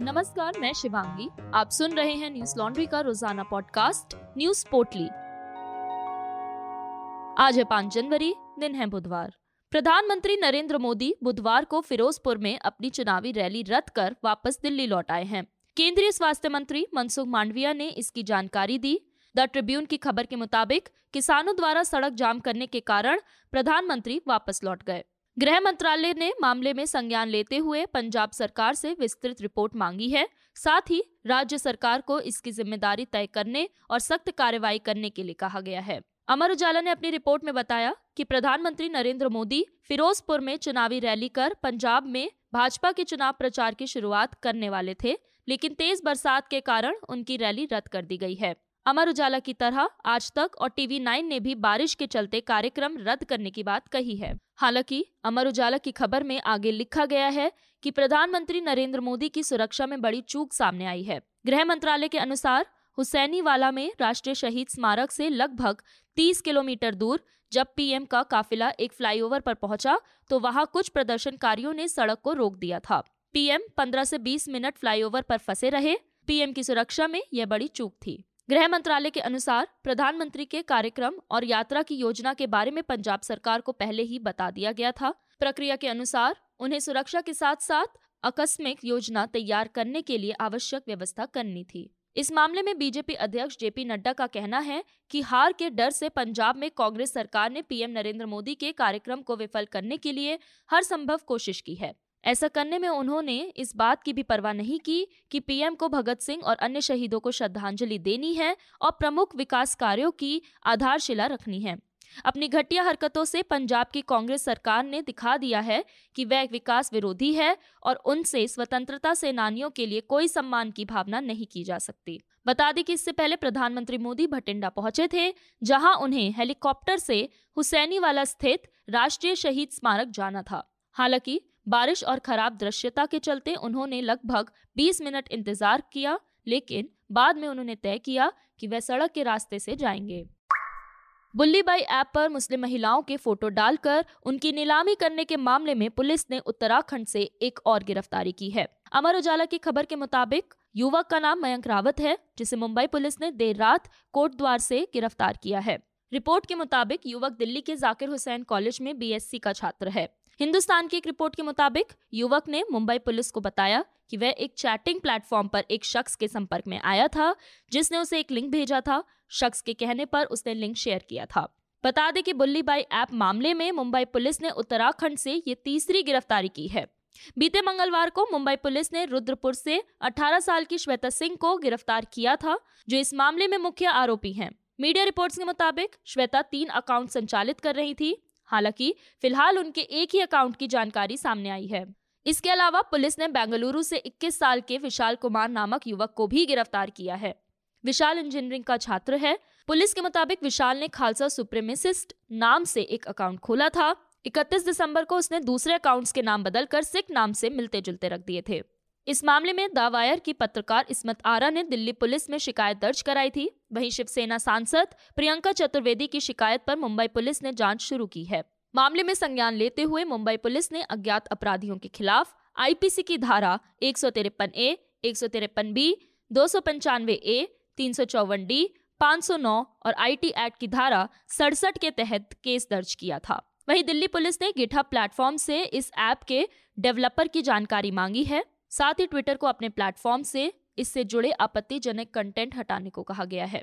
नमस्कार, मैं शिवांगी। आप सुन रहे हैं न्यूज लॉन्ड्री का रोजाना पॉडकास्ट न्यूज पोटली। आज है 5 जनवरी, दिन है बुधवार। प्रधानमंत्री नरेंद्र मोदी बुधवार को फिरोजपुर में अपनी चुनावी रैली रद्द कर वापस दिल्ली लौट आए हैं। केंद्रीय स्वास्थ्य मंत्री मनसुख मांडविया ने इसकी जानकारी दी। द ट्रिब्यून की खबर के मुताबिक किसानों द्वारा सड़क जाम करने के कारण प्रधानमंत्री वापस लौट गए। गृह मंत्रालय ने मामले में संज्ञान लेते हुए पंजाब सरकार से विस्तृत रिपोर्ट मांगी है, साथ ही राज्य सरकार को इसकी जिम्मेदारी तय करने और सख्त कार्रवाई करने के लिए कहा गया है। अमर उजाला ने अपनी रिपोर्ट में बताया कि प्रधानमंत्री नरेंद्र मोदी फिरोजपुर में चुनावी रैली कर पंजाब में भाजपा के चुनाव प्रचार की शुरुआत करने वाले थे, लेकिन तेज बरसात के कारण उनकी रैली रद्द कर दी गई है। अमर उजाला की तरह आज तक और TV9 ने भी बारिश के चलते कार्यक्रम रद्द करने की बात कही है। हालांकि अमर उजाला की खबर में आगे लिखा गया है कि प्रधानमंत्री नरेंद्र मोदी की सुरक्षा में बड़ी चूक सामने आई है। गृह मंत्रालय के अनुसार हुसैनीवाला में राष्ट्रीय शहीद स्मारक से लगभग 30 किलोमीटर दूर जब PM का काफिला एक फ्लाईओवर पर पहुंचा तो वहां कुछ प्रदर्शनकारियों ने सड़क को रोक दिया था। PM 15 से 20 मिनट फ्लाईओवर पर फंसे रहे। PM की सुरक्षा में यह बड़ी चूक थी। गृह मंत्रालय के अनुसार प्रधानमंत्री के कार्यक्रम और यात्रा की योजना के बारे में पंजाब सरकार को पहले ही बता दिया गया था। प्रक्रिया के अनुसार उन्हें सुरक्षा के साथ साथ आकस्मिक योजना तैयार करने के लिए आवश्यक व्यवस्था करनी थी। इस मामले में बीजेपी अध्यक्ष JP नड्डा का कहना है कि हार के डर से पंजाब में कांग्रेस सरकार ने PM नरेंद्र मोदी के कार्यक्रम को विफल करने के लिए हर संभव कोशिश की है। ऐसा करने में उन्होंने इस बात की भी परवाह नहीं की कि PM को भगत सिंह और अन्य शहीदों को श्रद्धांजलि देनी है और प्रमुख विकास कार्यों की आधारशिला रखनी है। अपनी घटिया हरकतों से पंजाब की कांग्रेस सरकार ने दिखा दिया है कि वह विकास विरोधी है और उनसे स्वतंत्रता सेनानियों के लिए कोई सम्मान की भावना नहीं की जा सकती। बता दें कि इससे पहले प्रधानमंत्री मोदी भटिंडा पहुंचे थे, जहां उन्हें हेलीकॉप्टर से हुसैनीवाला स्थित राष्ट्रीय शहीद स्मारक जाना था। हालांकि बारिश और खराब दृश्यता के चलते उन्होंने लगभग 20 मिनट इंतजार किया, लेकिन बाद में उन्होंने तय किया कि वह सड़क के रास्ते से जाएंगे। बुल्ली बाई ऐप पर मुस्लिम महिलाओं के फोटो डालकर उनकी नीलामी करने के मामले में पुलिस ने उत्तराखंड से एक और गिरफ्तारी की है। अमर उजाला की खबर के मुताबिक युवक का नाम मयंक रावत है, जिसे मुंबई पुलिस ने देर रात कोटद्वार से गिरफ्तार किया है। रिपोर्ट के मुताबिक युवक दिल्ली के जाकिर हुसैन कॉलेज में BSc का छात्र है। हिंदुस्तान की एक रिपोर्ट के मुताबिक युवक ने मुंबई पुलिस को बताया कि वह एक चैटिंग प्लेटफॉर्म पर एक शख्स के संपर्क में आया था, जिसने उसे एक लिंक भेजा था। शख्स के कहने पर उसने लिंक शेयर किया था। बता दें कि बुल्ली बाई ऐप मामले में मुंबई पुलिस ने उत्तराखंड से ये तीसरी गिरफ्तारी की है। बीते मंगलवार को मुंबई पुलिस ने रुद्रपुर से 18 साल की श्वेता सिंह को गिरफ्तार किया था, जो इस मामले में मुख्य आरोपी है। मीडिया रिपोर्ट्स के मुताबिक श्वेता 3 अकाउंट संचालित कर रही थी। हालांकि फिलहाल उनके एक ही अकाउंट की जानकारी सामने आई है। इसके अलावा पुलिस ने बेंगलुरु से 21 साल के विशाल कुमार नामक युवक को भी गिरफ्तार किया है। विशाल इंजीनियरिंग का छात्र है। पुलिस के मुताबिक विशाल ने खालसा सुप्रेमिस नाम से एक अकाउंट खोला था। 31 दिसंबर को उसने दूसरे अकाउंट्स के नाम बदलकर सिख नाम से मिलते जुलते रख दिए थे। इस मामले में दावायर की पत्रकार इस्मत आरा ने दिल्ली पुलिस में शिकायत दर्ज कराई थी। वहीं शिवसेना सांसद प्रियंका चतुर्वेदी की शिकायत पर मुंबई पुलिस ने जांच शुरू की है। मामले में संज्ञान लेते हुए मुंबई पुलिस ने अज्ञात अपराधियों के खिलाफ IPC की धारा 153A, 153B, 295A, 354D, 509 और IT Act की धारा 67 के तहत केस दर्ज किया था। वहीं दिल्ली पुलिस ने गिटहब प्लेटफॉर्म से इस ऐप के डेवलपर की जानकारी मांगी है। साथ ही ट्विटर को अपने प्लेटफॉर्म से इससे जुड़े आपत्तिजनक कंटेंट हटाने को कहा गया है।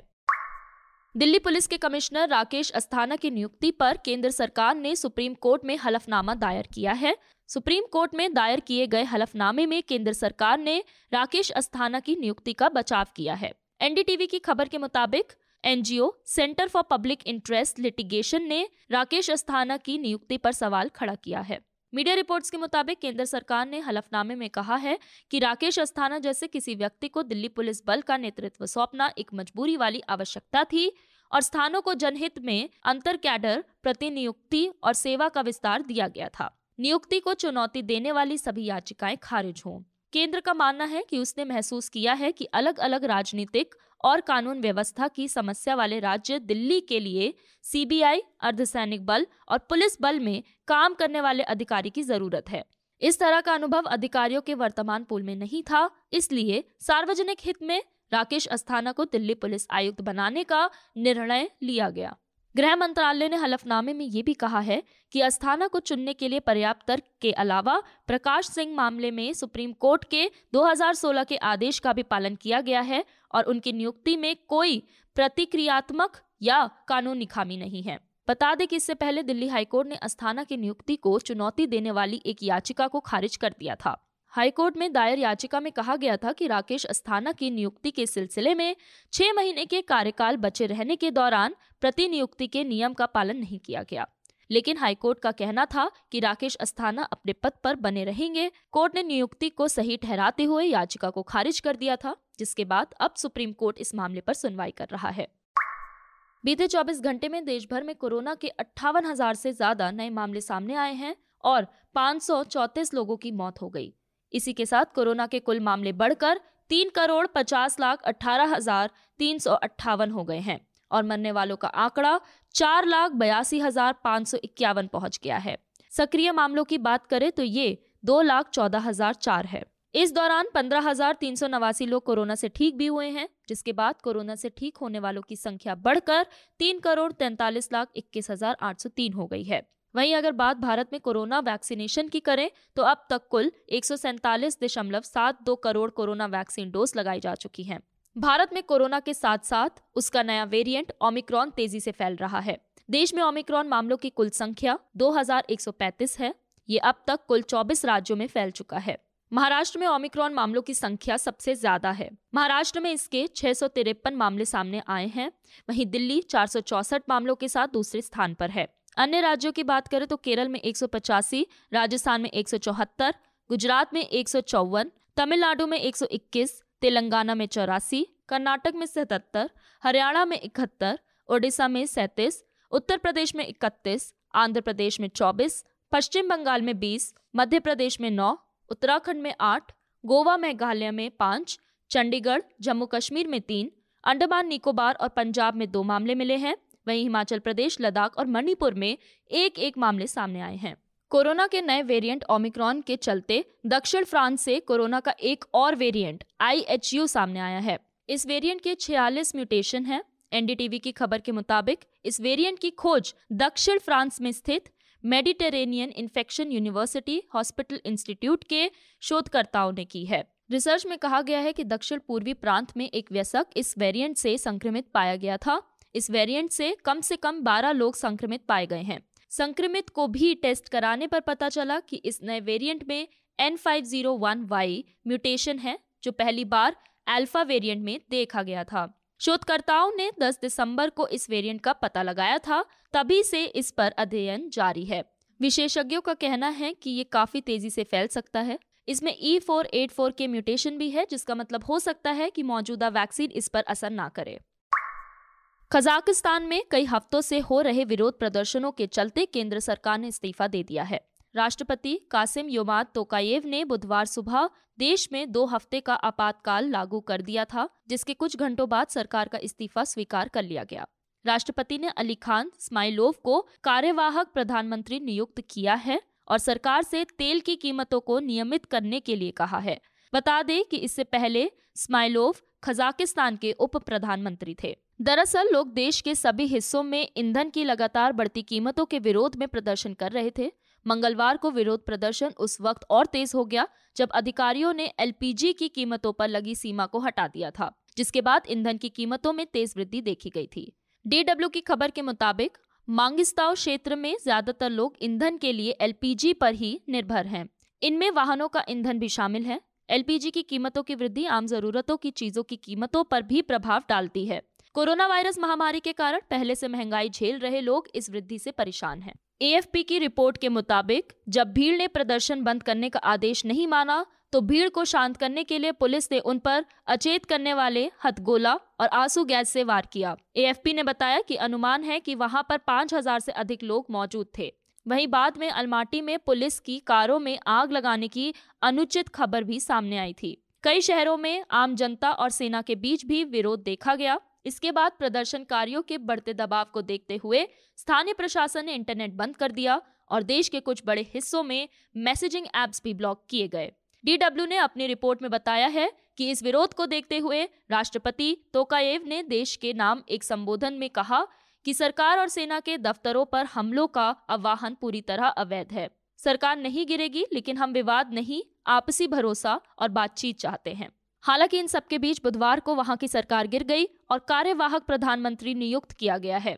दिल्ली पुलिस के कमिश्नर राकेश अस्थाना की नियुक्ति पर केंद्र सरकार ने सुप्रीम कोर्ट में हलफनामा दायर किया है। सुप्रीम कोर्ट में दायर किए गए हलफनामे में केंद्र सरकार ने राकेश अस्थाना की नियुक्ति का बचाव किया है। NDTV की खबर के मुताबिक NGO centre for public interest litigation ने राकेश अस्थाना की नियुक्ति पर सवाल खड़ा किया है। मीडिया रिपोर्ट्स के मुताबिक केंद्र सरकार ने हलफनामे में कहा है कि राकेश अस्थाना जैसे किसी व्यक्ति को दिल्ली पुलिस बल का नेतृत्व सौंपना एक मजबूरी वाली आवश्यकता थी और स्थानों को जनहित में अंतर कैडर प्रतिनियुक्ति और सेवा का विस्तार दिया गया था। नियुक्ति को चुनौती देने वाली सभी याचिकाएं खारिज हों। केंद्र का मानना है कि उसने महसूस किया है कि अलग अलग राजनीतिक और कानून व्यवस्था की समस्या वाले राज्य दिल्ली के लिए CBI, अर्धसैनिक बल और पुलिस बल में काम करने वाले अधिकारी की जरूरत है। इस तरह का अनुभव अधिकारियों के वर्तमान पूल में नहीं था, इसलिए सार्वजनिक हित में राकेश अस्थाना को दिल्ली पुलिस आयुक्त बनाने का निर्णय लिया गया। गृह मंत्रालय ने हलफनामे में ये भी कहा है कि अस्थाना को चुनने के लिए पर्याप्त तर्क के अलावा प्रकाश सिंह मामले में सुप्रीम कोर्ट के 2016 के आदेश का भी पालन किया गया है और उनकी नियुक्ति में कोई प्रतिक्रियात्मक या कानूनी खामी नहीं है। बता दें कि इससे पहले दिल्ली हाईकोर्ट ने अस्थाना की नियुक्ति को चुनौती देने वाली एक याचिका को खारिज कर दिया था। हाईकोर्ट में दायर याचिका में कहा गया था कि राकेश अस्थाना की नियुक्ति के सिलसिले में 6 महीने के कार्यकाल बचे रहने के दौरान प्रतिनियुक्ति के नियम का पालन नहीं किया गया, लेकिन हाईकोर्ट का कहना था कि राकेश अस्थाना अपने पद पर बने रहेंगे। कोर्ट ने नियुक्ति को सही ठहराते हुए याचिका को खारिज कर दिया था, जिसके बाद अब सुप्रीम कोर्ट इस मामले पर सुनवाई कर रहा है। बीते 24 घंटे में देश भर में कोरोना के 58,000 से ज्यादा नए मामले सामने आए हैं और 534 लोगों की मौत हो गई। इसी के साथ कोरोना के कुल मामले बढ़कर 3,50,18,358 हो गए हैं और मरने वालों का आंकड़ा 4,82,551 पहुंच गया है। सक्रिय मामलों की बात करें तो ये 2,14,004 है। इस दौरान 15,389 लोग कोरोना से ठीक भी हुए हैं, जिसके बाद कोरोना से ठीक होने वालों की संख्या बढ़कर 3,43,21,803 हो गई है। वहीं अगर बात भारत में कोरोना वैक्सीनेशन की करें तो अब तक कुल 147.72 करोड़ कोरोना वैक्सीन डोज लगाई जा चुकी हैं। भारत में कोरोना के साथ साथ उसका नया वेरिएंट ओमिक्रॉन तेजी से फैल रहा है। देश में ओमिक्रॉन मामलों की कुल संख्या 2,135 है। ये अब तक कुल 24 राज्यों में फैल चुका है। महाराष्ट्र में ओमिक्रॉन मामलों की संख्या सबसे ज्यादा है। महाराष्ट्र में इसके 653 मामले सामने आए हैं। वहीं दिल्ली 464 मामलों के साथ दूसरे स्थान पर है। अन्य राज्यों की बात करें तो केरल में 185, राजस्थान में 174, गुजरात में 154, तमिलनाडु में 121, तेलंगाना में 84, कर्नाटक में 77, हरियाणा में 71, ओडिशा में 37, उत्तर प्रदेश में 31, आंध्र प्रदेश में 24, पश्चिम बंगाल में 20, मध्य प्रदेश में 9, उत्तराखंड में 8, गोवा मेघालय में 5, चंडीगढ़ जम्मू कश्मीर में 3, अंडमान निकोबार और पंजाब में 2 मामले मिले हैं। वहीं हिमाचल प्रदेश, लद्दाख और मणिपुर में 1-1 मामले सामने आए हैं। कोरोना के नए वेरिएंट ओमिक्रॉन के चलते दक्षिण फ्रांस से कोरोना का एक और वेरिएंट IHU सामने आया है। इस वेरिएंट के 46 म्यूटेशन हैं। NDTV की खबर के मुताबिक इस वेरिएंट की खोज दक्षिण फ्रांस में स्थित Mediterranean infection university hospital institute के शोधकर्ताओं ने की है। रिसर्च में कहा गया है कि दक्षिण पूर्वी प्रांत में एक व्यसक इस वेरिएंट से संक्रमित पाया गया था। इस वेरिएंट से कम 12 लोग संक्रमित पाए गए हैं। संक्रमित को भी टेस्ट कराने पर पता चला कि इस नए वेरिएंट में N501Y म्यूटेशन है, जो पहली बार अल्फा वेरिएंट में देखा गया था। शोधकर्ताओं ने 10 दिसंबर को इस वेरिएंट का पता लगाया था, तभी से इस पर अध्ययन जारी है। विशेषज्ञों का कहना है कि ये काफी तेजी से फैल सकता है। इसमें E484 के म्यूटेशन भी है, जिसका मतलब हो सकता है कि मौजूदा वैक्सीन इस पर असर ना करे। कजाकिस्तान में कई हफ्तों से हो रहे विरोध प्रदर्शनों के चलते केंद्र सरकार ने इस्तीफा दे दिया है। राष्ट्रपति कासिम योमात तोकायेव ने बुधवार सुबह देश में 2 हफ्ते का आपातकाल लागू कर दिया था, जिसके कुछ घंटों बाद सरकार का इस्तीफा स्वीकार कर लिया गया। राष्ट्रपति ने अली खान स्माइलोव को कार्यवाहक प्रधानमंत्री नियुक्त किया है और सरकार से तेल की कीमतों को नियमित करने के लिए कहा है। बता दें कि इससे पहले स्माइलोव कजाकिस्तान के उप प्रधानमंत्री थे। दरअसल लोग देश के सभी हिस्सों में ईंधन की लगातार बढ़ती कीमतों के विरोध में प्रदर्शन कर रहे थे। मंगलवार को विरोध प्रदर्शन उस वक्त और तेज हो गया जब अधिकारियों ने LPG की कीमतों पर लगी सीमा को हटा दिया था, जिसके बाद ईंधन की कीमतों में तेज वृद्धि देखी गई थी। DW की खबर के मुताबिक मांगिस्ताओ क्षेत्र में ज्यादातर लोग ईंधन के लिए LPG पर ही निर्भर हैं। इनमें वाहनों का ईंधन भी शामिल है। LPG की कीमतों की वृद्धि आम जरूरतों की चीजों की कीमतों पर भी प्रभाव डालती है। कोरोना वायरस महामारी के कारण पहले से महंगाई झेल रहे लोग इस वृद्धि से परेशान हैं। AFP की रिपोर्ट के मुताबिक जब भीड़ ने प्रदर्शन बंद करने का आदेश नहीं माना तो भीड़ को शांत करने के लिए पुलिस ने उन पर अचेत करने वाले हथगोला और आंसू गैस से वार किया। AFP ने बताया कि अनुमान है कि वहां पर 5,000 से अधिक लोग मौजूद थे। वहीं बाद में अलमाटी में पुलिस की कारों में आग लगाने की अनुचित खबर भी सामने आई थी। कई शहरों में आम जनता और सेना के बीच भी विरोध देखा गया। इसके बाद प्रदर्शनकारियों के बढ़ते दबाव को देखते हुए स्थानीय प्रशासन ने इंटरनेट बंद कर दिया और देश के कुछ बड़े हिस्सों में मैसेजिंग ऐप्स भी ब्लॉक किए गए। DW ने अपनी रिपोर्ट में बताया है कि इस विरोध को देखते हुए राष्ट्रपति तोकाएव ने देश के नाम एक संबोधन में कहा कि सरकार और सेना के दफ्तरों पर हमलों का आह्वान पूरी तरह अवैध है। सरकार नहीं गिरेगी, लेकिन हम विवाद नहीं, आपसी भरोसा और बातचीत चाहते हैं। हालांकि इन सबके बीच बुधवार को वहां की सरकार गिर गई और कार्यवाहक प्रधानमंत्री नियुक्त किया गया है।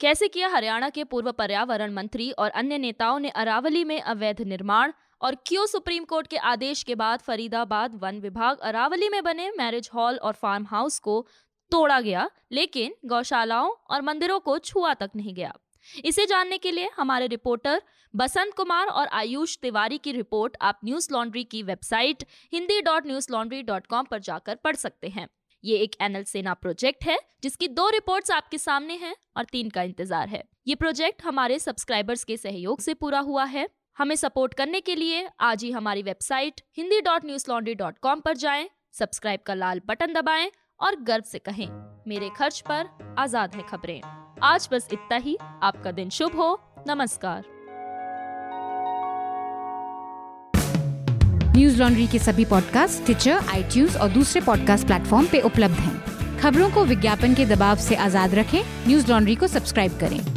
कैसे किया? हरियाणा के पूर्व पर्यावरण मंत्री और अन्य नेताओं ने अरावली में अवैध निर्माण और क्यों? सुप्रीम कोर्ट के आदेश के बाद फरीदाबाद वन विभाग अरावली में बने मैरिज हॉल और फार्म हाउस को तोड़ा गया, लेकिन गौशालाओं और मंदिरों को छुआ तक नहीं गया। इसे जानने के लिए हमारे रिपोर्टर बसंत कुमार और आयुष तिवारी की रिपोर्ट आप न्यूज लॉन्ड्री की वेबसाइट hindi.newslaundry.com पर जाकर पढ़ सकते हैं। ये एक एनएल सेना प्रोजेक्ट है जिसकी 2 रिपोर्ट्स आपके सामने हैं और 3 का इंतजार है। ये प्रोजेक्ट हमारे सब्सक्राइबर्स के सहयोग से पूरा हुआ है। हमें सपोर्ट करने के लिए आज ही हमारी वेबसाइट hindi.newslaundry.com पर जाएं, सब्सक्राइब का लाल बटन दबाएं और गर्व से कहें, मेरे खर्च पर आजाद है खबरें। आज बस इतना ही। आपका दिन शुभ हो। नमस्कार। न्यूज लॉन्ड्री के सभी पॉडकास्ट टिचर, iTunes और दूसरे पॉडकास्ट प्लेटफॉर्म पे उपलब्ध हैं। खबरों को विज्ञापन के दबाव से आजाद रखें, न्यूज लॉन्ड्री को सब्सक्राइब करें।